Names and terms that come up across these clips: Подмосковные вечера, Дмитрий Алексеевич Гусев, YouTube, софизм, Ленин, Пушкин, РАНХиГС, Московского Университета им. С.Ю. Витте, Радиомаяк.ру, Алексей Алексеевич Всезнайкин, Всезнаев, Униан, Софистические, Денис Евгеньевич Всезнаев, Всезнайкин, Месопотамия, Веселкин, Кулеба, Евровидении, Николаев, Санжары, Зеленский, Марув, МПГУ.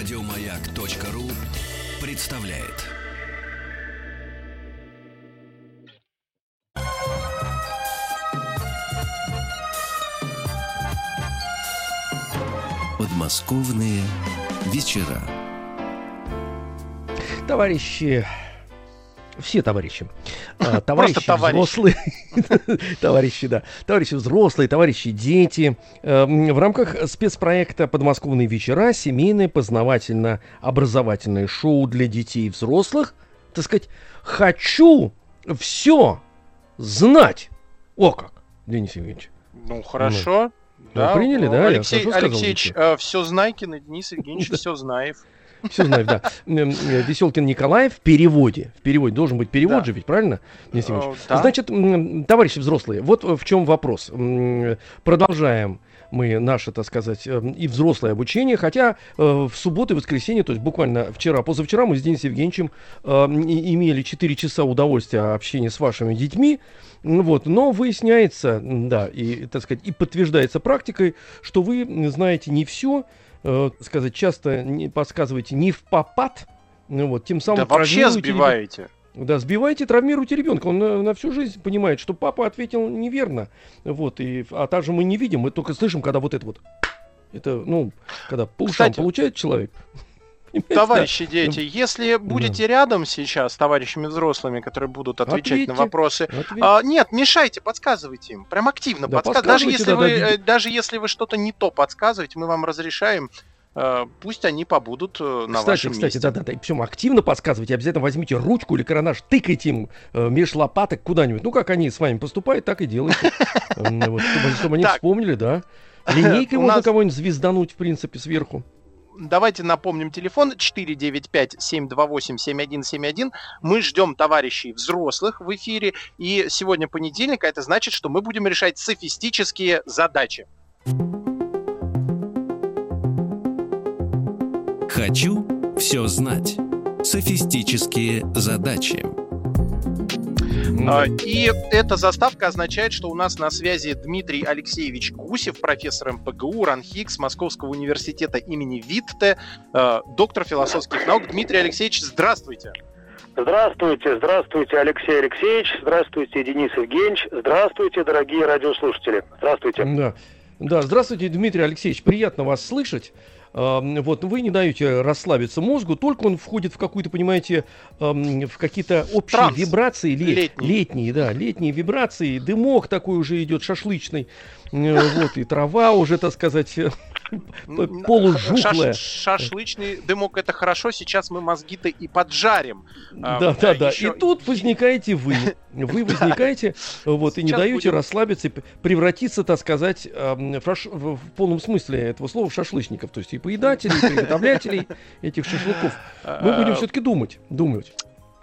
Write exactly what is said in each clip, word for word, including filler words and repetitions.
Радиомаяк.ру представляет. Подмосковные вечера. Товарищи, все товарищи. А, товарищи товарищ. Взрослые, товарищи, да, товарищи взрослые, товарищи дети. В рамках спецпроекта «Подмосковные вечера» семейное познавательно-образовательное шоу для детей и взрослых, так сказать, «Хочу все знать». О как, Денис Евгеньевич. Ну, хорошо. Ну, да, приняли, ну, да? Алексей Алексеевич э, Всезнайкин и Денис Евгеньевич Всезнаев. Всезнаев, да. Веселкин Николаев в переводе. В переводе должен быть перевод, да. Же ведь, правильно? О, да. Значит, товарищи взрослые, вот в чем вопрос. Продолжаем мы наше, так сказать, и взрослое обучение. Хотя в субботу и воскресенье, то есть буквально вчера, позавчера мы с Денисом Евгеньевичем имели четыре часа удовольствия общения с вашими детьми. Вот, но выясняется, да, и, так сказать, и подтверждается практикой, что вы знаете не все, э, сказать, часто не подсказываете не в попад, ну, вот, тем самым... Да вообще сбиваете. Ребен... Да, сбиваете, травмируете ребенка. Он на, на всю жизнь понимает, что папа ответил неверно. Вот, и, а также мы не видим, мы только слышим, когда вот это вот... Это, ну, когда по ушам, кстати, получает человек... Товарищи дети, если будете рядом сейчас с товарищами взрослыми, которые будут отвечать ответьте, на вопросы, а, нет, мешайте, подсказывайте им, прям активно да, подсказывайте. Даже если, да, вы, да, даже если вы что-то не то подсказываете, мы вам разрешаем, а, пусть они побудут на кстати, вашем кстати, месте. Кстати, да, да, да, причем активно подсказывайте, обязательно возьмите ручку или карандаш, тыкайте им э, меж лопаток куда-нибудь, ну как они с вами поступают, так и делайте, чтобы они вспомнили, да. Линейкой можно кого-нибудь звездануть, в принципе, сверху. Давайте напомним телефон четыре девять пять семь два восемь семь один семь один. Мы ждем товарищей взрослых в эфире. И сегодня понедельник, а это значит, что мы будем решать софистические задачи. Хочу все знать. Софистические задачи. И эта заставка означает, что у нас на связи Дмитрий Алексеевич Гусев, профессор эм пэ гэ у, РАНХиГС, Московского университета имени Витте, доктор философских наук. Дмитрий Алексеевич, здравствуйте. Здравствуйте, здравствуйте, Алексей Алексеевич, здравствуйте, Денис Евгеньевич, здравствуйте, дорогие радиослушатели. Здравствуйте. Да, да, здравствуйте, Дмитрий Алексеевич, приятно вас слышать. Вот, вы не даете расслабиться мозгу, только он входит в какую-то, понимаете, в какие-то общие транс. Вибрации лет, летние. летние, да, летние вибрации, дымок такой уже идет шашлычный, вот, и трава уже, так сказать, полужухлая. Шашлычный дымок — это хорошо, сейчас мы мозги-то и поджарим. Да, да, да, и тут возникаете вы, вы возникаете, вот, и не даете расслабиться, превратиться, так сказать, в полном смысле этого слова в шашлычников, то есть поедателей, приготовлятелей этих шашлыков. Мы будем все-таки думать, думать.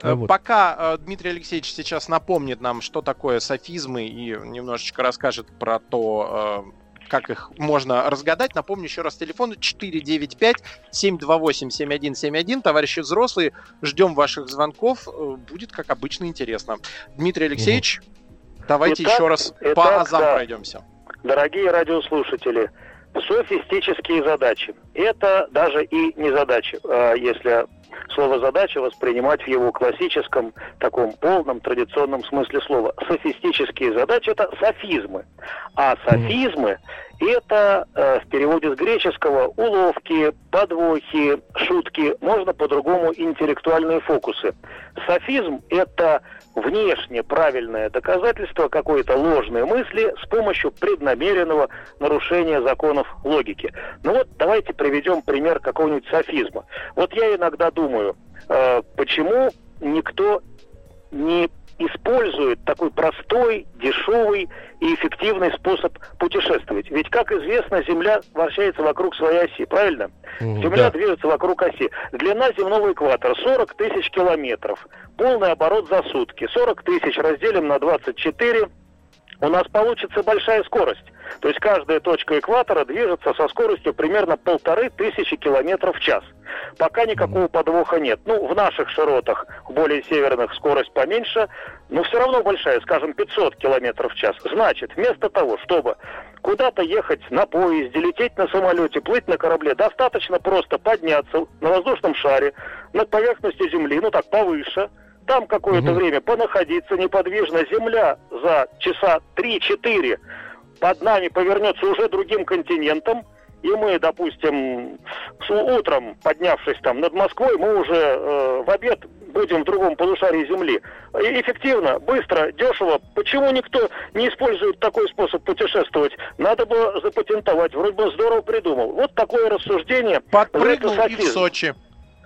А вот. Пока э, Дмитрий Алексеевич сейчас напомнит нам, что такое софизмы, и немножечко расскажет про то, э, как их можно разгадать. Напомню еще раз телефон четыре девять пять семь два восемь семь один семь один. Товарищи взрослые, ждем ваших звонков. Будет, как обычно, интересно. Дмитрий Алексеевич, угу. давайте итак, еще раз итак, по азам да. пройдемся. Дорогие радиослушатели, софистические задачи. Это даже и не задачи, если слово «задача» воспринимать в его классическом, таком полном, традиционном смысле слова. Софистические задачи – это софизмы. А софизмы – это, в переводе с греческого, уловки, подвохи, шутки, можно по-другому интеллектуальные фокусы. Софизм – это внешне правильное доказательство какой-то ложной мысли с помощью преднамеренного нарушения законов логики. Ну вот давайте приведем пример какого-нибудь софизма. Вот я иногда думаю, э, почему никто не использует такой простой, дешевый и эффективный способ путешествовать. Ведь, как известно, Земля вращается вокруг своей оси, правильно? Mm, Земля да. движется вокруг оси. Длина земного экватора сорок тысяч километров. Полный оборот за сутки. сорок тысяч разделим на двадцать четыре. у нас получится большая скорость. То есть каждая точка экватора движется со скоростью примерно полторы тысячи километров в час. Пока никакого подвоха нет. Ну, в наших широтах, более северных, скорость поменьше, но все равно большая, скажем, пятьсот километров в час. Значит, вместо того, чтобы куда-то ехать на поезде, лететь на самолете, плыть на корабле, достаточно просто подняться на воздушном шаре над поверхностью Земли, ну так, повыше, там какое-то угу. время понаходиться неподвижно. Земля за часа три-четыре под нами повернется уже другим континентом, и мы, допустим, с утром, поднявшись там над Москвой, мы уже э, в обед будем в другом полушарии Земли. Эффективно, быстро, дешево. Почему никто не использует такой способ путешествовать? Надо было запатентовать. Вроде бы здорово придумал. Вот такое рассуждение. Подпрыгнул и в Сочи.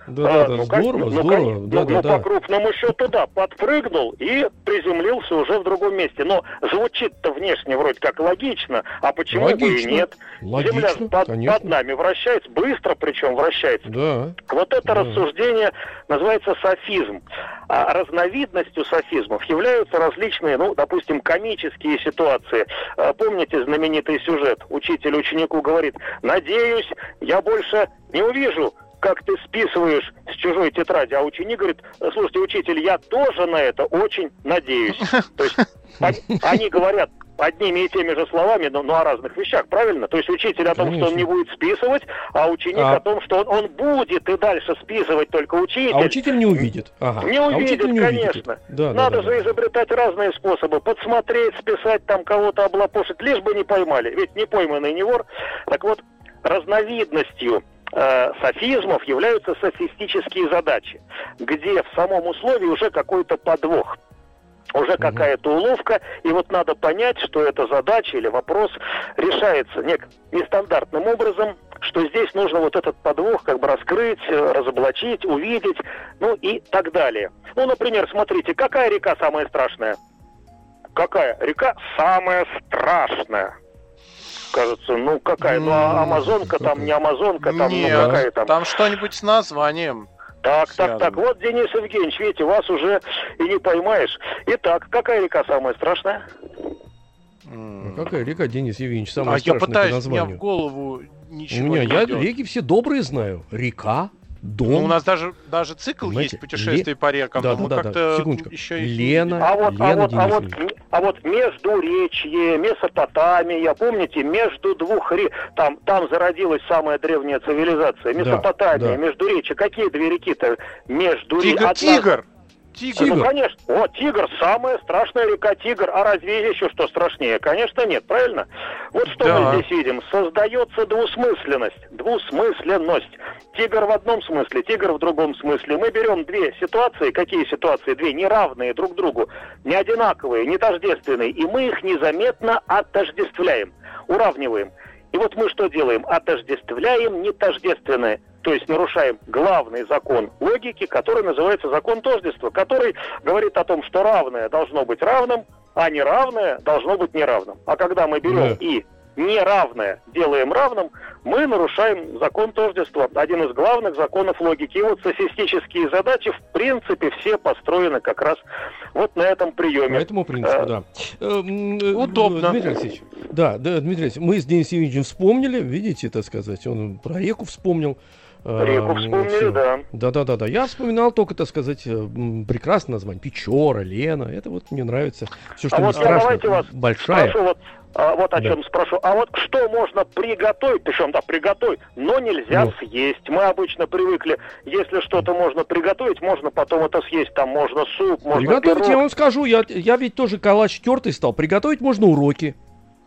Да, а, да, ну, здорово, ну, здорово. Ну, да, ну, да, ну да. По крупному счету, да, подпрыгнул и приземлился уже в другом месте. Но звучит-то внешне вроде как логично, а почему логично. бы и нет? Логично, Земля под, под нами вращается, быстро причем вращается. Да. Вот это да. рассуждение называется софизм. А разновидностью софизмов являются различные, ну, допустим, комические ситуации. А, помните знаменитый сюжет? Учитель ученику говорит: «Надеюсь, я больше не увижу, как ты списываешь с чужой тетради». А ученик говорит: «Слушайте, учитель, я тоже на это очень надеюсь». То есть они, они говорят одними и теми же словами, но, но о разных вещах, правильно? То есть учитель о том, Конечно. что он не будет списывать, а ученик а... о том, что он, он будет и дальше списывать, только учитель. А учитель не увидит. Ага. Не увидит, а не конечно. Увидит. Да, Надо да, да, же да. изобретать разные способы. Подсмотреть, списать, там кого-то облапошить, лишь бы не поймали. Ведь не пойманный не вор. Так вот, разновидностью софизмов являются софистические задачи, где в самом условии уже какой-то подвох, уже какая-то уловка, и вот надо понять, что эта задача или вопрос решается нек- нестандартным образом, что здесь нужно вот этот подвох как бы раскрыть, разоблачить, увидеть, ну и так далее. Ну, например, смотрите, какая река самая страшная? Какая река самая страшная? Кажется, ну какая, ну а Амазонка там, не Амазонка там, Нет, ну какая там. Там что-нибудь с названием. Так, связано. так, так, вот, Денис Евгеньевич, видите, вас уже и не поймаешь. Итак, какая река самая страшная? А какая река, Денис Евгеньевич, самая а страшная по названию? А я пытаюсь, мне в голову ничего не идет. Я реки все добрые знаю. Река, дом. Ну, у нас даже, даже цикл Знаете, есть путешествий ле... по рекам. Да, да, да, как-то секундочку. Еще и... Лена, а вот, Лена, а вот, а вот, а вот Междуречье, Месопотамия, помните, между двух рек, там, там зародилась самая древняя цивилизация. Месопотамия, да, да. Междуречье. Какие две реки-то? Междуречье. Тигр, Одна... Тигр. Тигр. Ну, конечно. О, Тигр, самая страшная река Тигр. А разве еще что страшнее? Конечно, нет, правильно? Вот что да. мы здесь видим. Создается двусмысленность. Двусмысленность. Тигр в одном смысле, тигр в другом смысле. Мы берем две ситуации. Какие ситуации? Две неравные друг другу, не одинаковые, не тождественные. И мы их незаметно отождествляем, уравниваем. И вот мы что делаем? Отождествляем нетождественное. То есть нарушаем главный закон логики, который называется закон тождества, который говорит о том, что равное должно быть равным, а неравное должно быть неравным. А когда мы берем да. и неравное делаем равным, мы нарушаем закон тождества, один из главных законов логики. И вот софистические задачи, в принципе, все построены как раз вот на этом приеме. По этому принципу, да. Удобно. Дмитрий Алексеевич, да, Дмитрий Алексеевич, мы с Денисом Евгеньевичем вспомнили, видите, так сказать, он про реку вспомнил. Реку вспомнили, да. Да-да-да. Я вспоминал только, так сказать, прекрасное название. Печора, Лена. Это вот мне нравится. Все, что а не вот страшно. Вас большая. Спрошу, вот, а, вот о да. чем спрошу. А вот что можно приготовить, причем, да, приготовить, но нельзя ну. съесть. Мы обычно привыкли, если что-то можно приготовить, можно потом это съесть. Там можно суп, можно приготовить, пирог. Я вам скажу, я, я ведь тоже калач тертый стал. Приготовить можно уроки.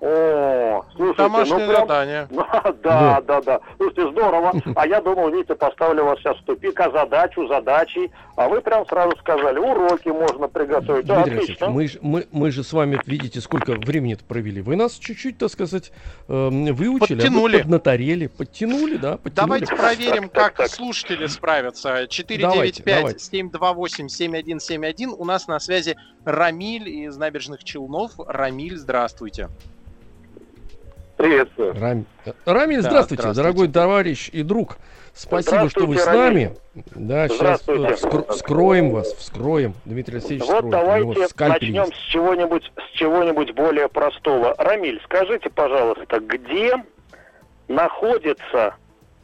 О, слушайте, домашнее ну прям... задание. Да, да, да, да. Слушайте, здорово. А я думал, видите, поставлю вас сейчас в тупик, а задачу, задачи. А вы прям сразу сказали, уроки можно приготовить. Да, отлично. Мы, мы, мы же с вами, видите, сколько времени провели. Вы нас чуть-чуть, так сказать, выучили. Подтянули. А поднаторели. Подтянули, да, подтянули. Давайте проверим, так, как так, слушатели так. справятся. четыре девять пять семь два восемь семь один семь один. У нас на связи Рамиль из Набережных Челнов. Рамиль, здравствуйте. Приветствую. Рам... Рамиль, да, здравствуйте, здравствуйте, дорогой товарищ и друг. Спасибо, что вы с нами. Да, сейчас вскро- вскроем вас, вскроем. Дмитрий Алексеевич, вот давайте начнем с чего-нибудь, с чего-нибудь более простого. Рамиль, скажите, пожалуйста, где находится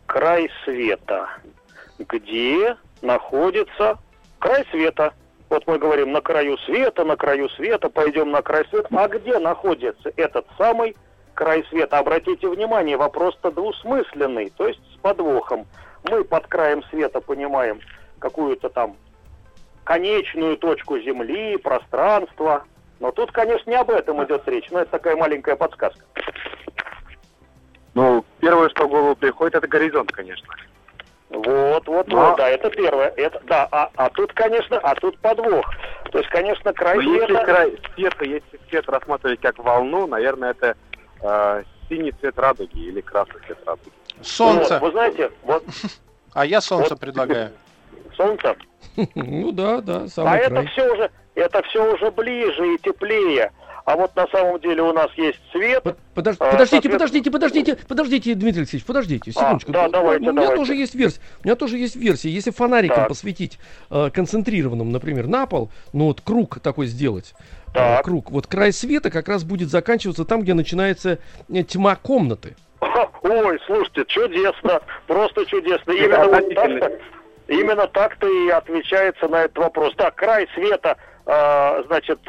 край света? Где находится край света? Вот мы говорим на краю света, на краю света, пойдем на край света. А где находится этот самый край света? Обратите внимание, вопрос-то двусмысленный, то есть с подвохом. Мы под краем света понимаем какую-то там конечную точку Земли, пространство. Но тут, конечно, не об этом идет речь, но это такая маленькая подсказка. Ну, первое, что в голову приходит, это горизонт, конечно. Вот, вот, но... вот, да, это первое. Это, да, а, а тут, конечно, а тут подвох. То есть, конечно, край но света... Если край света, если свет рассматривать как волну, наверное, это э, синий цвет радуги или красный цвет радуги. Солнце. Вот, вы знаете, вот... А я солнце предлагаю. Солнце? Ну да, да, самый край. А это все уже, это все уже ближе и теплее. А вот на самом деле у нас есть свет. Подож... А, подождите, свет... подождите, подождите, подождите, Дмитрий Алексеевич, подождите, секундочку. А, да, ну, давайте, у меня давайте. тоже есть версия. У меня тоже есть версия. Если фонариком так. посветить э, концентрированным, например, на пол, ну вот круг такой сделать, так. э, круг, вот край света как раз будет заканчиваться там, где начинается э, тьма комнаты. Ой, слушайте, чудесно, просто чудесно. Именно вот так-то, именно так-то и отвечается на этот вопрос. Да, край света. Значит,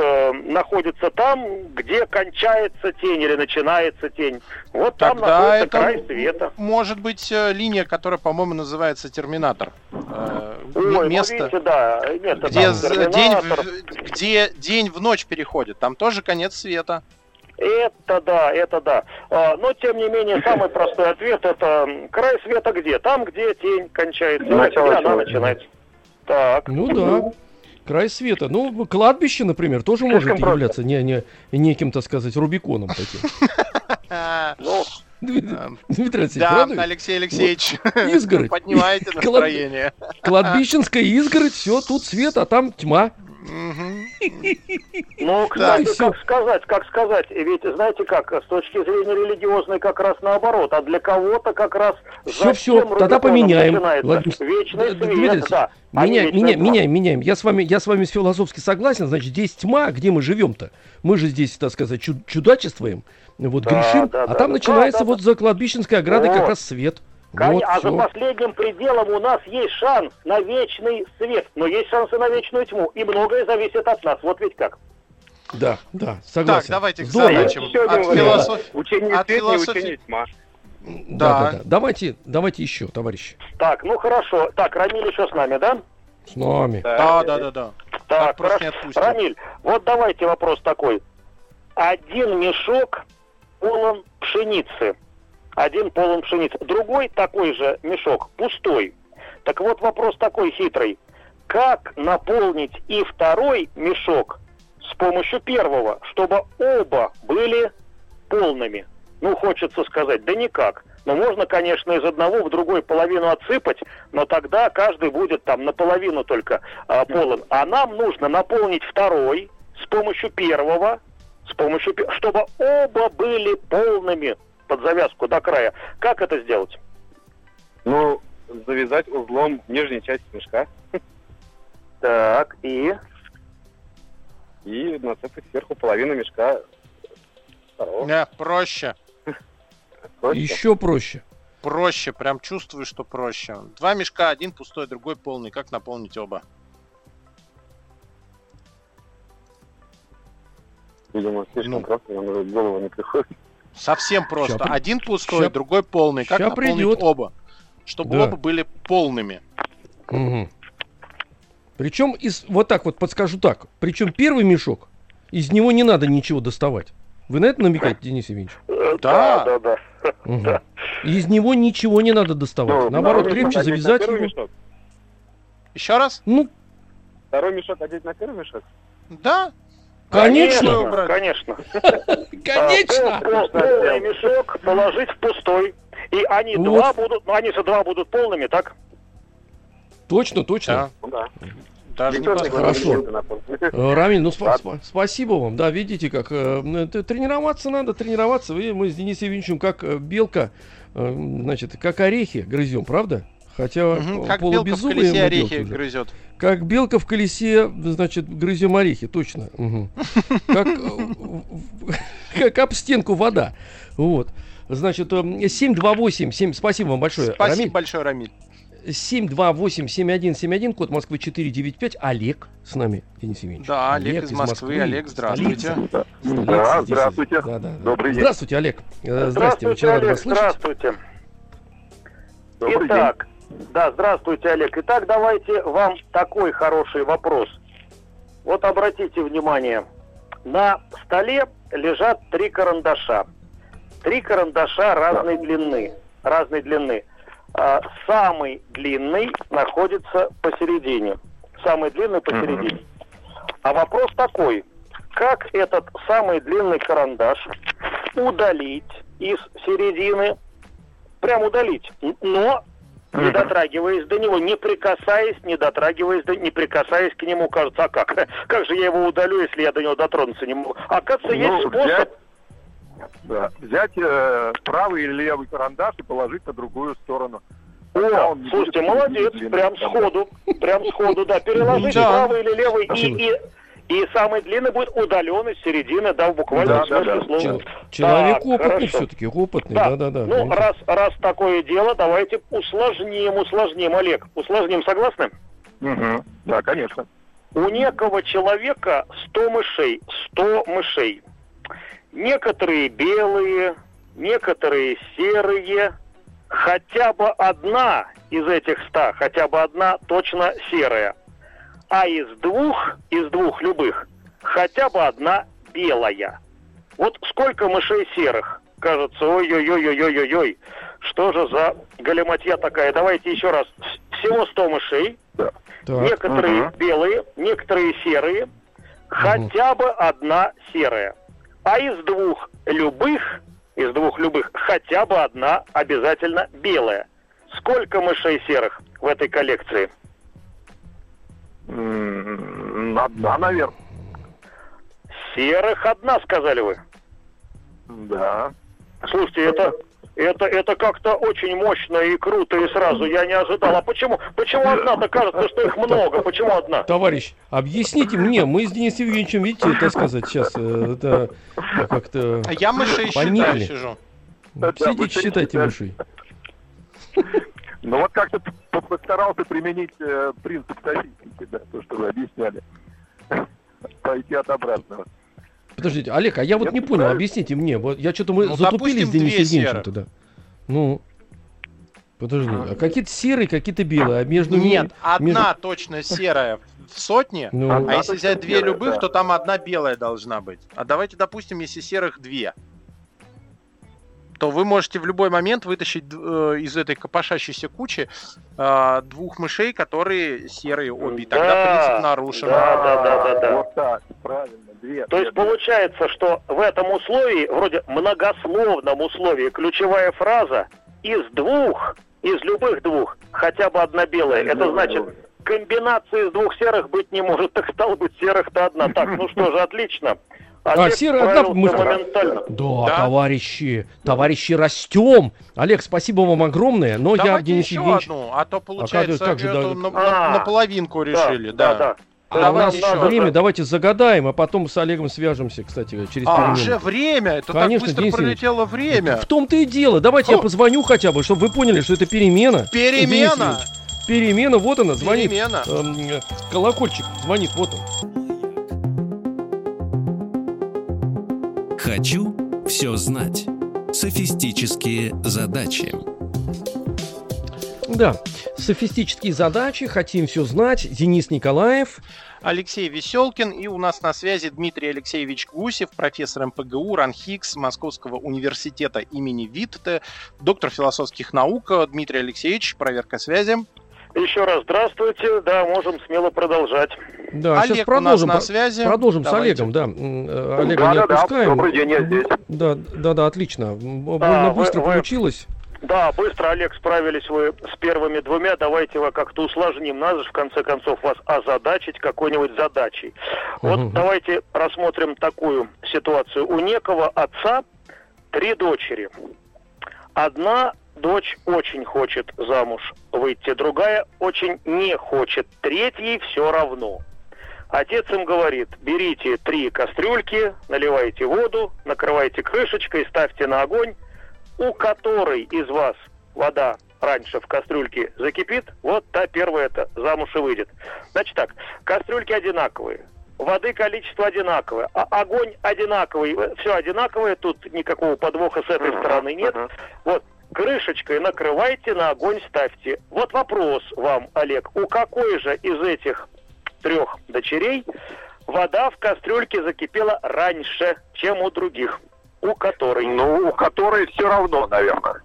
находится там, где кончается тень или начинается тень. Вот там тогда находится это край света. Может быть, линия, которая, по-моему, называется «Терминатор». Ой, место, ну, видите, да. Нет, где, там день в, где день в ночь переходит. Там тоже конец света. Это да, это да. Но, тем не менее, самый простой ответ – это край света где? Там, где тень кончается. Начало, она начинается. Так. Ну да. Край света. Ну, кладбище, например, тоже слишком может являться не, не, неким, так сказать, Рубиконом таким. Дмитрий Алексеевич, да, Алексей Алексеевич, изгородь. Поднимаете настроение. Кладбищенская изгородь, все, тут свет, а там тьма. Ну, кстати, как сказать, как сказать, ведь, знаете как, с точки зрения религиозной как раз наоборот, а для кого-то как раз все, все, тогда поменяем. Вечный свет, да. Меня, меня, меня, меняем. Я с вами, я с вами философски согласен. Значит, здесь тьма, где мы живем-то? Мы же здесь, так сказать, чуд- чудачествуем, вот да, грешим, да, а да, там да, начинается да, вот да, за кладбищенской оградой вот. Как раз свет. Вот, а все. За последним пределом у нас есть шанс на вечный свет, но есть шансы на вечную тьму, и многое зависит от нас. Вот ведь как. Да, да, согласен. Так, давайте к задачам. От философии. Ученик от философии ученик тьма. Да. Да, да, да. Давайте, давайте еще, товарищи. Так, ну хорошо. Так, Рамиль еще с нами, да? С нами. Да, да, да, да. Так, так хорошо. Рамиль, вот давайте вопрос такой. Один мешок полон пшеницы. Один полон пшеницы. Другой такой же мешок, пустой. Так вот вопрос такой хитрый. Как наполнить и второй мешок с помощью первого, чтобы оба были полными? Ну, хочется сказать, да никак. Но можно, конечно, из одного в другой половину отсыпать, но тогда каждый будет там наполовину только а, полон. А нам нужно наполнить второй с помощью первого, с помощью, чтобы оба были полными под завязку до края. Как это сделать? Ну, завязать узлом нижней части мешка. Так, и... И насыпать сверху половину мешка второго. Не, проще. Проще. Еще проще. Проще, прям чувствую, что проще. Два мешка, один пустой, другой полный. Как наполнить оба? Видимо, слишком ну. просто, нам уже голову не приходит. Совсем просто. Ща один пустой, ща... другой полный. Как ща наполнить придет. Оба? Чтобы да. оба были полными. Угу. Причем, из... вот так вот подскажу так. Причем первый мешок, из него не надо ничего доставать. Вы на это намекаете, Денис Евгеньевич? Да, да, да. да. Угу. да. Из него ничего не надо доставать. Ну, наоборот, крепче завязать его. Мешок. Еще раз? Ну. Второй мешок одеть на первый мешок? Да. Конечно. Конечно. Конечно. Полный мешок положить в пустой. И они два будут, ну они же два будут полными, так? Точно, точно. Да. Даже не хорошо. Рамиль, ну сп сп спасибо вам. Да, видите, как э, тренироваться надо, тренироваться. Вы, мы с Денисом Евгеньевичем как белка, э, значит, как орехи грызем, правда? Хотя угу, как белка в колесе орехи грызет. Как белка в колесе, значит, грызем орехи, точно. Угу. Как, как об стенку вода. Вот. Значит, семь два восемь семь. Спасибо вам большое. Спасибо Рамиль. большое, Рамиль. семь два восемь семь один семь один, код Москвы четыре девять пять. Олег с нами, Денис Евгеньевич. Да, Олег, Олег из Москвы. Москвы. Олег, здравствуйте. Да, здравствуйте. Здравствуйте. Да, да, Добрый день. Здравствуйте, Олег. Здравствуйте, очень рад вас слышать. Здравствуйте. Итак, да, здравствуйте, Олег. Итак, давайте вам такой хороший вопрос. Вот обратите внимание. На столе лежат три карандаша. Три карандаша разной да. длины. Разной длины. Самый длинный находится посередине. Самый длинный посередине. Mm-hmm. А вопрос такой. Как этот самый длинный карандаш удалить из середины? Прям удалить. Но не дотрагиваясь до него, не прикасаясь, не дотрагиваясь, не прикасаясь к нему. Кажется, а как? Как же я его удалю, если я до него дотронуться не могу? Оказывается, ну, есть способ... Взять, да, взять э, правый или левый карандаш и положить на другую сторону. О, слушайте, молодец, прям сходу, прям сходу, да. Переложить правый или левый, и... и... И самый длинный будет удален из середины, да, в буквальном да, смысле да, да. слова. Человек так, опытный все-таки, опытный, да-да-да. Ну, да. раз, раз такое дело, давайте усложним, усложним, Олег. Усложним, согласны? Угу. Да, конечно. У некого человека сто мышей, сто мышей. Некоторые белые, некоторые серые. Хотя бы одна из этих ста, хотя бы одна точно серая. А из двух, из двух любых, хотя бы одна белая. Вот сколько мышей серых? Кажется, ой-ой-ой-ой-ой-ой-ой. Что же за галиматья такая? Давайте еще раз. Всего сто мышей. Да. Некоторые угу. белые, некоторые серые. Хотя угу. бы одна серая. А из двух любых, из двух любых, хотя бы одна обязательно белая. Сколько мышей серых в этой коллекции? Одна, наверное. Серых одна, сказали вы. Да. Слушайте, это, это, это как-то очень мощно и круто, и сразу я не ожидал. А почему? Почему одна-то кажется, что их много? Почему одна? Товарищ, объясните мне, мы с Денисом Евгеньевичем, видите, так сказать, сейчас это как-то. А я мышей считаю, сижу. Сидите, считайте мышей. Ну вот как-то постарался применить э, принцип статистики, да, то, что вы объясняли. Пойти от обратного. Подождите, Олег, а я вот я не понял, нравится. Объясните мне. Вот я что-то мы ну, затупились с Денисом Евгеньевичем туда. Ну, подожди, а какие-то серые, какие-то белые. А между Нет, между... одна точно серая в сотне, ну, а если взять две серая, любых, да. то там одна белая должна быть. А давайте, допустим, если серых две, то вы можете в любой момент вытащить э, из этой копошащейся кучи э, двух мышей, которые серые обе. Да, тогда принцип нарушен. Да, да, да, да, да. Вот так, правильно. Две, то две, есть две. Получается, что в этом условии, вроде многословном условии, ключевая фраза из двух, из любых двух, хотя бы одна белая. Любовь. Это значит, комбинации из двух серых быть не может. Так стало быть, серых-то одна. Так, ну что же, отлично. А, а серая одна мышь. Да, да, товарищи, товарищи, растем. Олег, спасибо вам огромное. Но давайте я, Денис Евгеньевич, одну, а то получается, а же, да, на, а, наполовинку решили, да. да. да, да. А у нас еще время, да. давайте загадаем, а потом с Олегом свяжемся, кстати, через а, минуты. Уже время, это Конечно, так быстро Денис пролетело время. В том-то и дело. Давайте О. я позвоню хотя бы, чтобы вы поняли, что это перемена. Перемена. Перемена, вот она, звонит. Перемена. Колокольчик звонит, вот он. Хочу все знать. Софистические задачи. Да, софистические задачи, хотим все знать. Денис Николаев. Алексей Веселкин. И у нас на связи Дмитрий Алексеевич Гусев, профессор МПГУ, РАНХиГС Московского университета имени Витте, доктор философских наук. Дмитрий Алексеевич, проверка связи. Еще раз здравствуйте, да, можем смело продолжать. Да, Олег, сейчас продолжим, у нас на связи. Продолжим Давайте. с Олегом, да. Олега да, не отпускаем. Да, да, добрый день, я здесь. Да, да, да, отлично. А, Больно вы, быстро вы... получилось. Да, быстро, Олег, справились вы с первыми двумя. Давайте его как-то усложним. Надо же, в конце концов, вас озадачить какой-нибудь задачей. Вот угу. Давайте рассмотрим такую ситуацию. У некого отца три дочери. Одна дочь очень хочет замуж выйти, другая очень не хочет, третьей все равно. Отец им говорит: берите три кастрюльки, наливайте воду, накрывайте крышечкой, ставьте на огонь. У которой из вас вода раньше в кастрюльке закипит, вот та первая-то замуж и выйдет. Значит так, кастрюльки одинаковые, воды количество одинаковое, а огонь одинаковый, все одинаковое, тут никакого подвоха с этой стороны нет. Вот, крышечкой накрывайте, на огонь ставьте. Вот вопрос вам, Олег, у какой же из этих трех дочерей вода в кастрюльке закипела раньше, чем у других? У которой. Ну, у которой все равно, наверное.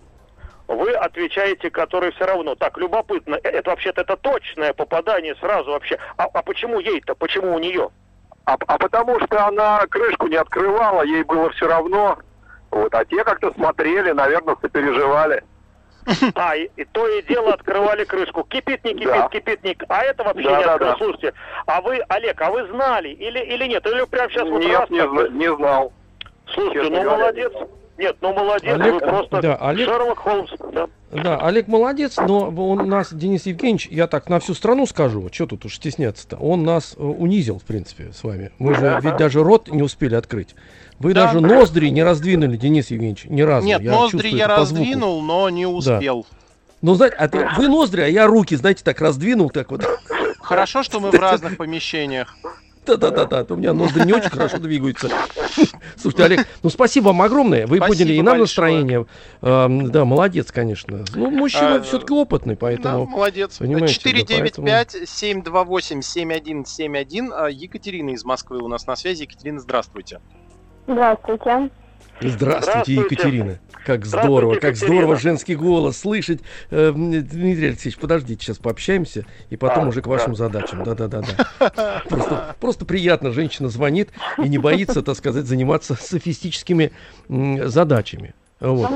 Вы отвечаете, которой все равно. Так, любопытно. Это вообще-то это точное попадание сразу вообще. А, а почему ей-то? Почему у нее? А, а потому что она крышку не открывала, ей было все равно. Вот, а те как-то смотрели, наверное, сопереживали. А, и, и то и дело открывали крышку. Кипит, не кипит, да. кипит, не кипит. А это вообще да, не да, открыл. Да. Слушайте, а вы, Олег, а вы знали или, или нет? Или прямо сейчас вот нет, раз... Нет, не, не знал. Слушайте, ну молодец. Нет, ну молодец, Олег, вы просто да, Олег, Шерлок Холмс. Да. да, Олег молодец, но он нас, Денис Евгеньевич, я так на всю страну скажу, что тут уж стесняться-то, он нас унизил, в принципе, с вами. Мы же а-га. ведь даже рот не успели открыть. Вы да, даже да. ноздри не раздвинули, Денис Евгеньевич, ни разу. Нет, я ноздри я раздвинул, но не успел. Да. Ну, знаете, а ты, вы ноздри, а я руки, знаете, так раздвинул, так вот. Хорошо, что мы в разных помещениях. Да-да-да, у меня ноздри не очень хорошо двигаются. Слушайте, Олег, ну спасибо вам огромное. Вы подняли и нам настроение. Да, молодец, конечно. Ну, мужчина все-таки опытный, поэтому... Молодец. четыре девять пять семь два восемь семь один семь один. Екатерина из Москвы у нас на связи. Екатерина, здравствуйте. Здравствуйте. Здравствуйте, Екатерина. Как здорово, как здорово женский голос слышать. Дмитрий Алексеевич, подождите, сейчас пообщаемся, и потом а, уже к вашим да. задачам. Да-да-да-да. Просто, просто приятно, женщина звонит и не боится, так сказать, заниматься софистическими задачами. Вот.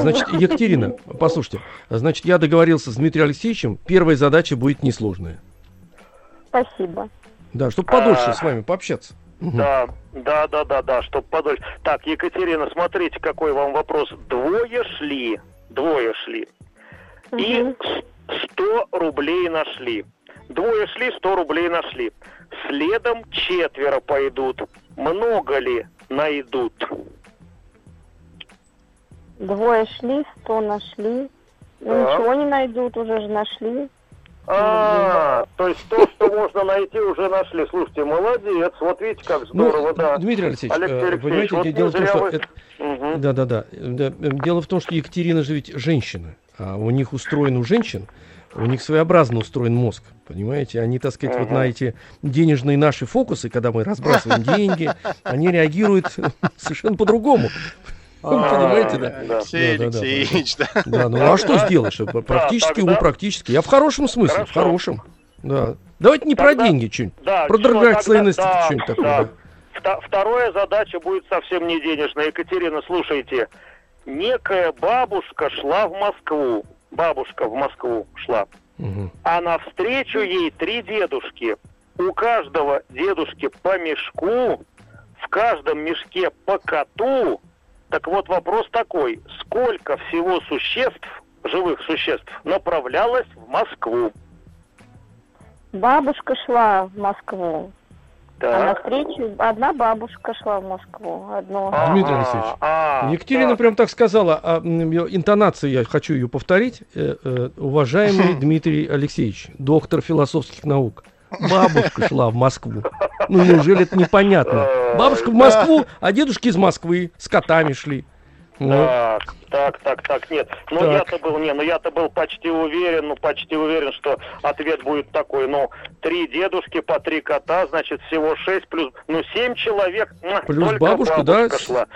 Значит, Екатерина, послушайте, значит, я договорился с Дмитрием Алексеевичем, первая задача будет несложная. Спасибо. Да, чтобы подольше а... с вами пообщаться. Угу. Да, да, да, да, да, чтобы подольше. Так, Екатерина, смотрите, какой вам вопрос. Двое шли, двое шли, угу. и сто рублей нашли. Двое шли, сто рублей нашли. Следом четверо пойдут. Много ли найдут? Двое шли, сто нашли. Ну, да. Ничего не найдут, уже же нашли. А, то есть то, что можно найти, уже нашли. Слушайте, молодец, вот видите, как здорово, ну, да. Дмитрий Алексеевич, Алексей Алексеевич, понимаете, вот дело в том, что... Вы... Это... Угу. Да, да, да, да. Дело в том, что Екатерина же ведь женщина, а у них устроен у женщин, у них своеобразно устроен мозг, понимаете? Они, так сказать, угу. вот на эти денежные наши фокусы, когда мы разбрасываем деньги, они реагируют совершенно по-другому. Понимаете, да? Алексей Алексеевич, да. Да, ну а что сделаешь? Практически, увы, практически. Я в хорошем смысле, в хорошем. Да. Давайте не про деньги что-нибудь, про драгоценности что-нибудь такое. Вторая задача будет совсем не денежная. Екатерина, слушайте. Некая бабушка шла в Москву. Бабушка в Москву шла. А навстречу ей три дедушки. У каждого дедушки по мешку, в каждом мешке по коту. Так вот, вопрос такой. Сколько всего существ, живых существ, направлялось в Москву? Бабушка шла в Москву. Да. А навстречу одна бабушка шла в Москву. Одно. Дмитрий Алексеевич, а, Екатерина да. прям так сказала. А, интонацию я хочу ее повторить. Э, э, уважаемый Дмитрий Алексеевич, доктор философских наук. Бабушка шла в Москву. Ну, неужели это непонятно? Бабушка в Москву, а дедушки из Москвы с котами шли. Так, вот. так, так, так, нет. Ну, так. я-то был, не, ну, я-то был почти уверен, ну, почти уверен, что ответ будет такой. Ну, три дедушки по три кота, значит, всего шесть, плюс, ну, семь человек. Плюс бабушка, бабушка, да? Шла.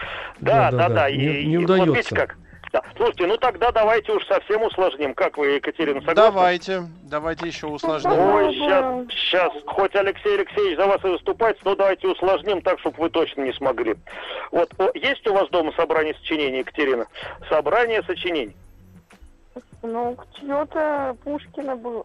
Да, да, да, да, да. да. Не, и, не удается. Вот видите как? Да. Слушайте, ну тогда давайте уж совсем усложним. Как вы, Екатерина, согласны? Давайте, давайте еще усложним. Ой, сейчас, сейчас, хоть Алексей Алексеевич за вас и выступает, но давайте усложним так, чтобы вы точно не смогли. Вот, есть у вас дома собрание сочинений, Екатерина? Собрание сочинений. Ну, чье-то Пушкина было.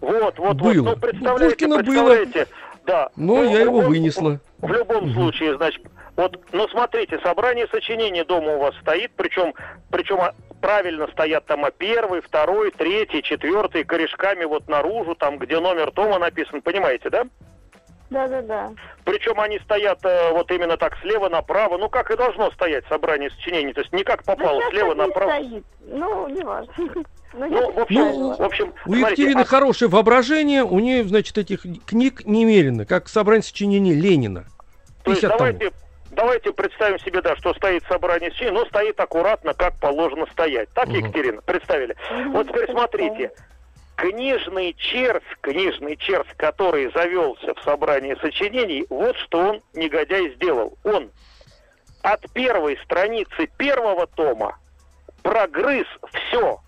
Вот, вот, было. вот. Ну, представляете, Пушкина представляете. Было. Да. Но ну, я его любом, вынесла. В любом случае, значит, вот, ну, смотрите, собрание сочинений дома у вас стоит, причем, причем правильно стоят тома первый, второй, третий, четвертый, корешками вот наружу, там, где номер тома написан, понимаете, да? Да-да-да. Причем они стоят э, вот именно так слева направо, ну как и должно стоять собрание сочинений, то есть не как попало, да слева направо. Стоит. Ну, не важно. Ну, ну, в общем, ну, в общем, у смотрите, Екатерины а... хорошее воображение, у нее, значит, этих книг немерено, как собрание сочинений Ленина. То есть давайте, давайте представим себе, да, что стоит собрание сочинений, но стоит аккуратно, как положено стоять. Так, угу. Екатерина, представили? Угу. Вот теперь смотрите. Книжный червь, книжный червь, который завелся в собрании сочинений, вот что он, негодяй, сделал. Он от первой страницы первого тома прогрыз все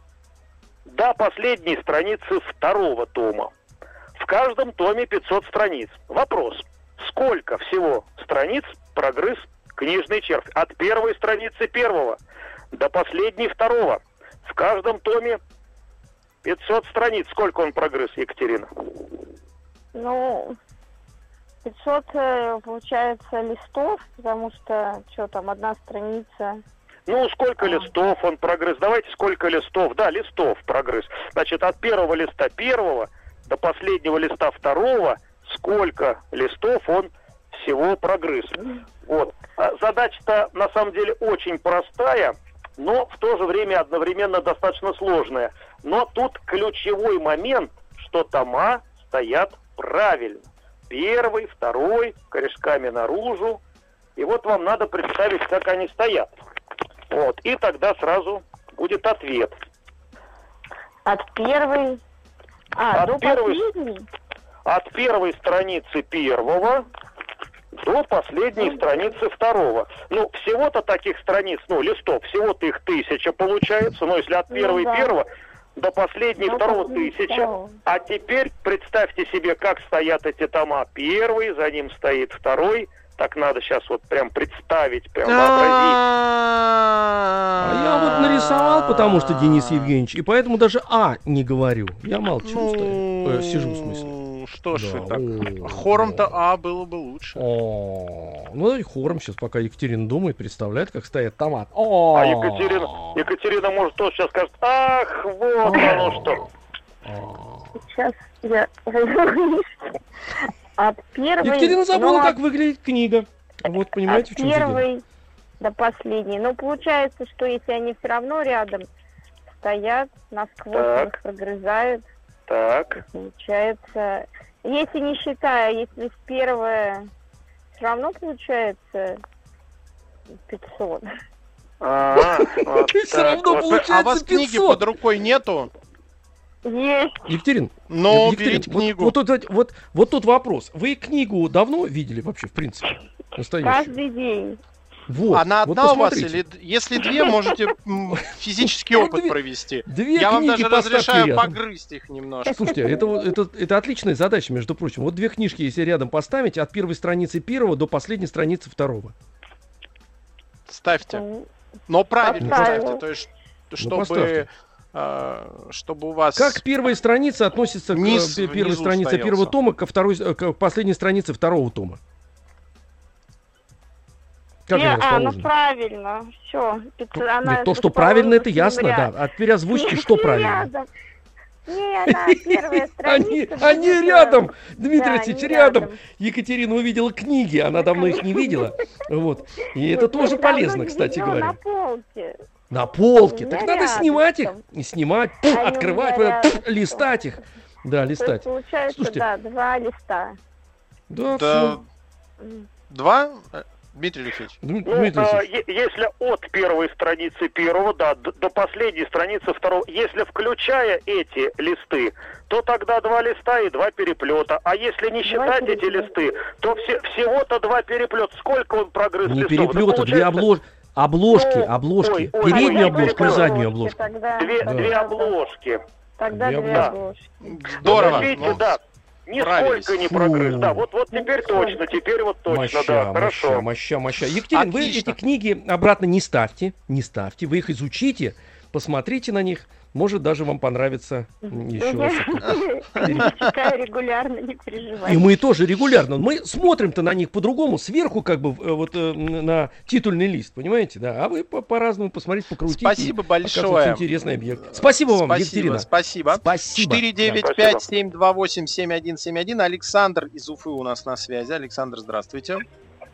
до последней страницы второго тома. В каждом томе пятьсот страниц. Вопрос, сколько всего страниц прогрыз книжный червь? От первой страницы первого до последней второго. В каждом томе пятьсот страниц. Сколько он прогрыз, Екатерина? Ну, пятьсот, получается, листов, потому что, что там, одна страница. Ну, сколько а. листов он прогрыз? Давайте, сколько листов? Да, листов прогрыз. Значит, от первого листа первого до последнего листа второго, сколько листов он всего прогрыз? Вот. Задача-то, на самом деле, очень простая, но в то же время одновременно достаточно сложная. Но тут ключевой момент, что тома стоят правильно. Первый, второй, корешками наружу. И вот вам надо представить, как они стоят. Вот. И тогда сразу будет ответ. От первой... А, от до первой... последней? От первой страницы первого... до последней страницы второго. Ну, всего-то таких страниц, ну, листов, всего-то их тысяча получается. Ну, если от первой ну, да. первого до последней до второго последней тысяча. Второго. А теперь представьте себе, как стоят эти тома. Первый, за ним стоит второй. Так надо сейчас вот прям представить, прям вообразить. Я вот нарисовал, потому что Денис Евгеньевич, и поэтому даже «а» не говорю. Я молчу, стою. Сижу, в смысле. Что да, ж и так. О, хором-то о, А было бы лучше. О, ну и хором сейчас, пока Екатерина думает, представляет, как стоит томат. О, а Екатерина, Екатерина может тоже сейчас скажет, ах, вот оно что. Сейчас я от первой. Екатерина забыла, как выглядит книга. Вот понимаете, в чем дело. От первой до последней. Но получается, что если они все равно рядом стоят, насквозь их прогрызают. Так. Получается, если не считая, если в первое, все равно получается пятьсот. Все равно получается пятьсот. А у вас книги под рукой нету? Есть. Екатерин, но берите книгу. Вот тут вопрос. Вы книгу давно видели вообще, в принципе? Каждый день. Вот, она одна вот у вас, или если две, можете физический опыт провести. Две Я вам даже разрешаю рядом. Погрызть их немножко. Слушайте, это, это, это отличная задача, между прочим. Вот две книжки, если рядом поставить, от первой страницы первого до последней страницы второго. Ставьте. Но правильно Поставлю. ставьте, то есть, чтобы, а, чтобы у вас... Как первая страница относится Низ, к первой странице устается. первого тома, ко второй, к последней странице второго тома? Нет, а, ну правильно, все. Она то, что правильно, это ясно, ряд. да. А теперь озвучьте, что правильно. Нет, она первая страница. Они рядом, Дмитрий Алексеевич, рядом. Екатерина увидела книги, она давно их не видела. Вот. И это тоже полезно, кстати говоря. На полке. На полке. Так надо снимать их. Снимать, открывать, листать их. Да, листать. Получается, да, два листа. Да. Два? Дмитрий Алексеевич. Ну, Дмитрий Алексеевич. Э, если от первой страницы первого да, до, до последней страницы второго, если включая эти листы, то тогда два листа и два переплета. А если не считать два эти переплета. листы, то все, всего-то два переплета. Сколько он прогрыз не листов? Не переплета, две облож... обложки, ну, обложки. Ой, переднюю ой, обложку и заднюю обложку. Тогда... Две, да. две обложки. Тогда две, две обложки. Здорово. Видите, да. Нисколько не прогрыз. Да, вот, вот теперь точно, теперь вот точно, моща, да, моща, хорошо. Моща, моща, моща. Екатерина, Отлично. вы эти книги обратно не ставьте, не ставьте, вы их изучите, посмотрите на них, может, даже вам понравится еще. Я читаю регулярно, не переживайте. И мы тоже регулярно. Мы смотрим-то на них по-другому, сверху как бы вот на титульный лист, понимаете? Да. А вы по-разному посмотрите, покрутите. Спасибо большое. Интересный объект. Спасибо вам, Екатерина. Спасибо. четыре девять пять семь два восемь семь один семь один. Александр из Уфы у нас на связи. Александр, здравствуйте.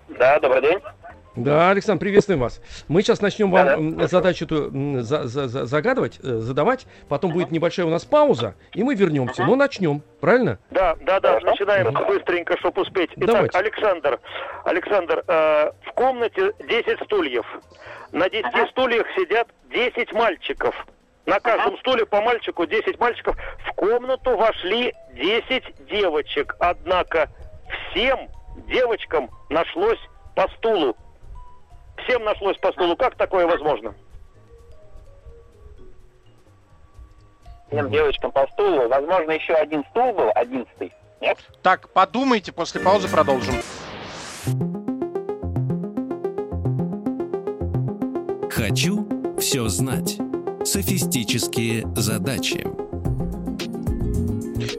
Да, добрый день. Да, Александр, приветствуем вас. Мы сейчас начнем вам да, задачу эту за, за, за, загадывать, задавать. Потом будет небольшая у нас пауза, и мы вернемся. Но начнем, правильно? Да, да, да. Начинаем да. быстренько, чтобы успеть. Итак, давайте. Александр, Александр, э, в комнате десять стульев. На десяти стульях сидят десять мальчиков. На каждом стуле по мальчику, десять мальчиков. В комнату вошли десять девочек. Однако всем девочкам нашлось по стулу. Всем нашлось по стулу. Как такое возможно? Всем девочкам по стулу. Возможно, еще один стул был, одиннадцатый. Нет? Так, подумайте, после паузы продолжим. Хочу все знать. Софистические задачи.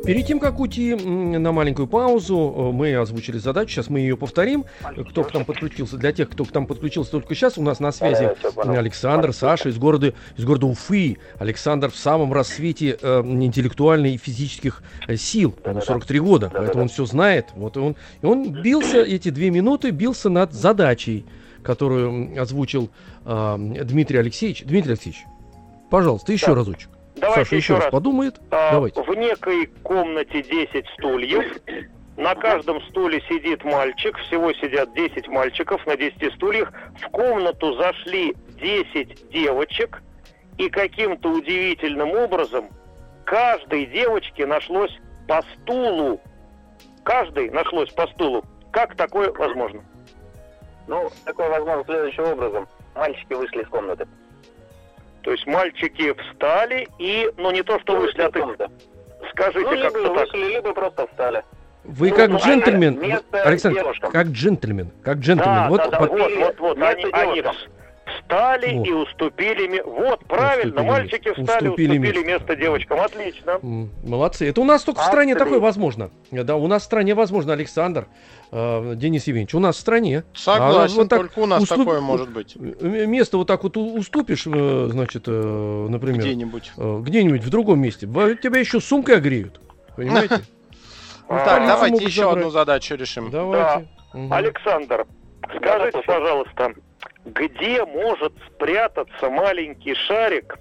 Перед тем, как уйти на маленькую паузу, мы озвучили задачу, сейчас мы ее повторим. Кто к нам подключился, для тех, кто к нам подключился только сейчас, у нас на связи Александр, Саша из города, из города Уфы. Александр в самом расцвете э, интеллектуальных и физических сил, ему сорок три года, поэтому он все знает. Вот и он, и он бился эти две минуты, бился над задачей, которую озвучил э, Дмитрий Алексеевич. Дмитрий Алексеевич, пожалуйста, еще да. разочек. Давайте Саша еще раз, раз подумает. А, Давайте. В некой комнате десять стульев. На каждом стуле сидит мальчик. Всего сидят десять мальчиков на десяти стульях. В комнату зашли десять девочек. И каким-то удивительным образом каждой девочке нашлось по стулу. Каждой нашлось по стулу. Как такое возможно? Ну, такое возможно следующим образом. Мальчики вышли из комнаты. То есть мальчики встали и, ну не то, что вышли от их... Скажите, ну, как-то так. Вышли, либо просто встали. Вы ну, как ну, джентльмен, Александр, девушкам. как джентльмен, как джентльмен. Да, вот, да, да, под... вот, вот, вот, они, они встали вот. и уступили... Вот, правильно, уступили. мальчики встали, уступили, уступили место. место девочкам. Отлично. Молодцы. Это у нас только Отлично. в стране такое возможно. Да, у нас в стране возможно, Александр. Денис Евгеньевич, у нас в стране. Согласен, а вот так только у нас уступ... такое может быть. Место вот так вот уступишь, значит, например, где-нибудь, где-нибудь в другом месте. Тебя еще сумкой огреют, понимаете? Так, давайте еще одну задачу решим. Давайте. Александр, скажите, пожалуйста, где может спрятаться маленький шарик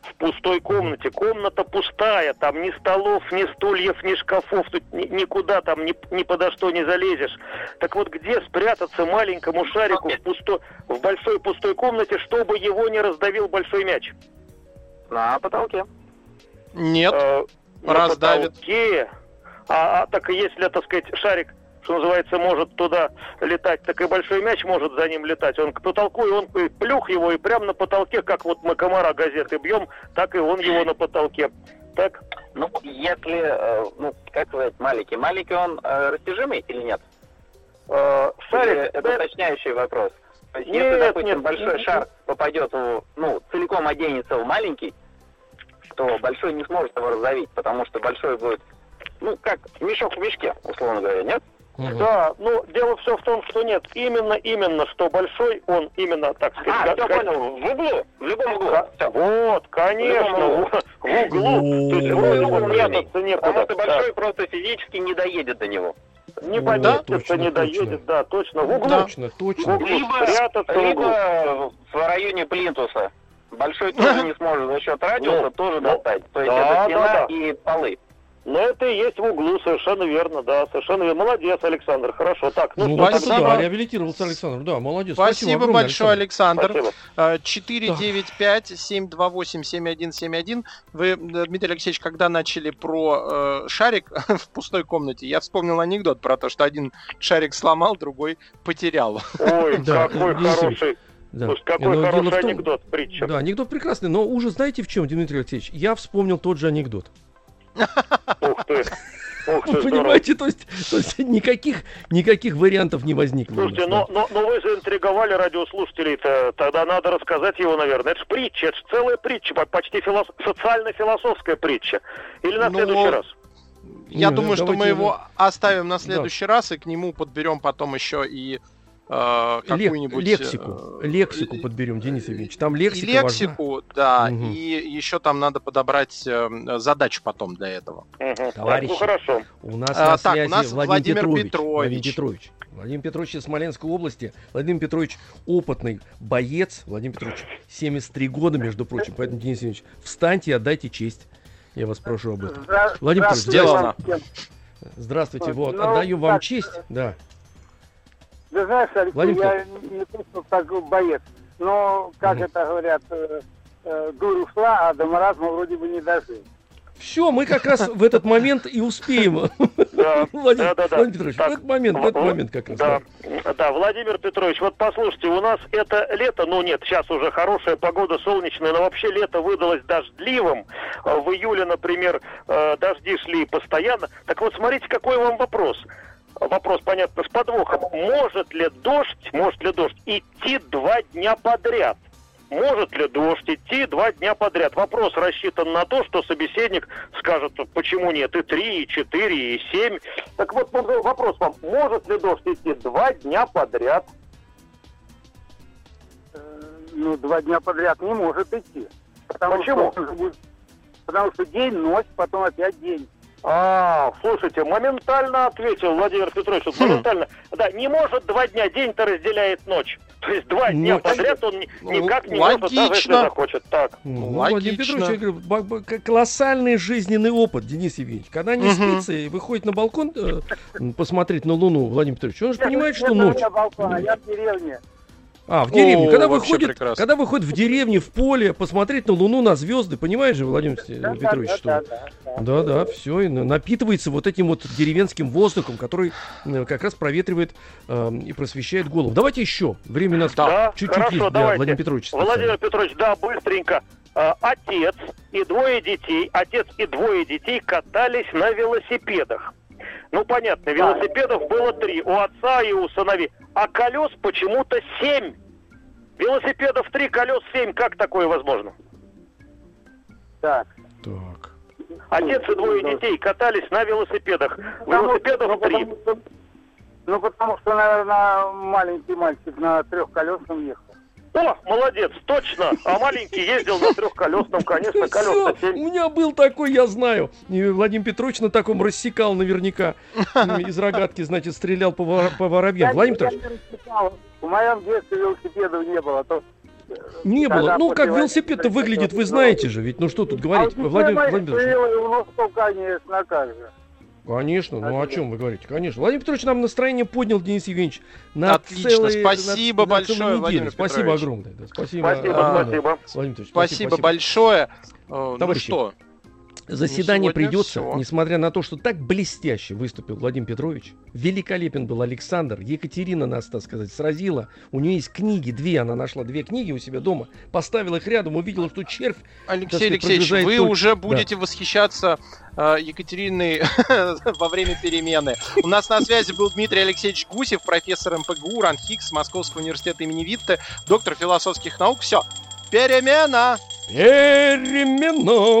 в пустой комнате? Комната пустая, там ни столов, ни стульев, ни шкафов, тут ни, никуда там ни, ни подо что не залезешь. Так вот, где спрятаться маленькому шарику в, пусто, в большой пустой комнате, чтобы его не раздавил большой мяч? На потолке. Нет, э, раздавит. На потолке? А, а так и если, так сказать, шарик, что называется, может туда летать, так и большой мяч может за ним летать. Он к потолку, и он и плюх его, и прямо на потолке, как вот мы комара газеты бьем, так и он его на потолке. Так? Ну, если, ну, как сказать, маленький. Маленький он э, растяжимый или нет? Э, шарик, или это да. уточняющий вопрос. То есть, нет, если, допустим, нет, большой нет. шар попадет, в, ну, целиком оденется в маленький, то большой не сможет его раздавить, потому что большой будет, ну, как мешок в мешке, условно говоря, нет? Mm-hmm. Да, ну, дело все в том, что нет, именно, именно, что большой, он именно, так сказать... А, все понял, в углу, в любом углу. Да. Вот, конечно, в, углу. в, в углу, то есть его прятаться некуда. Потому что большой просто физически не доедет до него. Не поддастся, не доедет, да, точно, в углу. Точно, точно. Либо, прятаться либо в районе плинтуса. Большой тоже не сможет за счет радиуса тоже достать. То есть это стена и полы. Но это и есть в углу, совершенно верно, да, совершенно верно. Молодец, Александр, хорошо. Так, ну, ну что, спасибо. Да, реабилитировался Александр, да, молодец. Спасибо, спасибо огромное, большое, Александр. четыре девять пять семь два восемь семь один семь один. Вы, Дмитрий Алексеевич, когда начали про э, шарик в пустой комнате, я вспомнил анекдот про то, что один шарик сломал, другой потерял. Ой, какой хороший. Да. Слушай, какой но хороший том, анекдот, притча. Да, анекдот прекрасный, но ужас знаете в чем, Дмитрий Алексеевич? Я вспомнил тот же анекдот. Ух ты. Ох, понимаете, то есть, то есть никаких, никаких вариантов не возникло. Слушайте, но, но, но вы же интриговали радиослушателей-то, тогда надо рассказать его, наверное. Это же притча, это же целая притча, почти филос... социально-философская притча. Или на но... следующий раз? Я ну, думаю, что мы его его оставим на следующий да. раз, и к нему подберем потом еще и э, какую-нибудь... Лексику, лексику подберем, Денис Евгеньевич, там лексика и лексику, важна. Да, угу. И еще там надо подобрать э, задачу потом для этого. Угу. Товарищи, ну, хорошо. у нас а, на так, связи у нас Владимир, Владимир Петрович. Владимир Петрович. Владимир Петрович из Смоленской области. Владимир Петрович опытный боец. Владимир Петрович семьдесят три года, между прочим. Поэтому, Денис Евгеньевич, встаньте и отдайте честь. Я вас прошу об этом. Здра- Владимир Петрович, сделано. Здравствуйте. Вот, ну, отдаю вам так, честь. Да. Да, знаешь, Алексей, Владимир я не то, что так боец, но, как угу. это говорят, э, э, дурь ушла, а до маразма вроде бы не дожили. Все, мы как раз в этот момент и успеем. Да, Владимир, да, да, Владимир Петрович, так, в этот момент, в этот момент как раз. Да, да. да, Владимир Петрович, вот послушайте, у нас это лето, ну нет, сейчас уже хорошая погода, солнечная, но вообще лето выдалось дождливым. В июле, например, дожди шли постоянно. Так вот, смотрите, какой вам вопрос. Вопрос, понятно, с подвохом. Может ли дождь, может ли дождь идти два дня подряд? Может ли дождь идти два дня подряд? Вопрос рассчитан на то, что собеседник скажет, почему нет, и три, и четыре, и семь. Так вот, вопрос вам, может ли дождь идти два дня подряд? Ну, два дня подряд не может идти. Потому почему? Что, потому что день, ночь, потом опять день. А, слушайте, моментально ответил Владимир Петрович, вот моментально. Да, не может два дня, день-то разделяет ночь. То есть два ну, дня подряд он ну, никак не логично. может, даже если захочет. Так. Ну, ну, Владимир Петрович, я говорю, колоссальный жизненный опыт, Денис Евгеньевич. Когда не угу. спится и выходит на балкон э, посмотреть на Луну, Владимир Петрович, он же я, понимает, я, что ночь. Я балкон, а я в деревне. А, в деревне. О, когда, выходит, когда выходит в деревне, в поле, посмотреть на Луну, на звезды, понимаешь же, Владимир да, Петрович, да, что... Да, да, да, да, да, все, и напитывается вот этим вот деревенским воздухом, который как раз проветривает э, и просвещает голову. Давайте еще. Время у нас да, чуть-чуть хорошо, есть для давайте. Владимира Петровича. Владимир Петрович, да, быстренько. А, отец и двое детей, отец и двое детей катались на велосипедах. Ну, понятно, велосипедов было три, у отца и у сыновей, а колес почему-то семь. Велосипедов три, колес семь, как такое возможно? Так. Так. Отец и двое детей катались на велосипедах, велосипедов три. Ну, потому что, наверное, маленький мальчик на трехколесном ехал. О, молодец, точно. А маленький ездил на трехколесном, конечно, колеса семь. У меня был такой, я знаю. И Владимир Петрович на таком рассекал наверняка. Из рогатки, значит, стрелял по воробьям. Владимир Петрович. В моем детстве велосипедов не было. Не было. Ну, как велосипед-то выглядит, вы знаете же. Ведь ну что тут говорить? Владимир Петрович. Конечно, ну о чем вы говорите? Конечно. Владимир Петрович нам настроение поднял, Денис Евгеньевич. На отлично, целые, спасибо на, большое, на Владимир Петрович. Спасибо огромное. Да, спасибо, спасибо, а, спасибо. Владимир Петрович, спасибо, спасибо большое. Товарищи, ну что? Заседание ну, придется, все. Несмотря на то, что так блестяще выступил Владимир Петрович. Великолепен был Александр. Екатерина нас, так сказать, сразила. У нее есть книги, две. Она нашла две книги у себя дома, поставила их рядом, увидела, что червь... Алексей Алексеевич, вы тот... уже будете да. восхищаться э, Екатериной во время перемены. У нас на связи был Дмитрий Алексеевич Гусев, профессор МПГУ, РАНХиГС, Московского университета имени Витте, доктор философских наук. Все. Перемена! Перемена!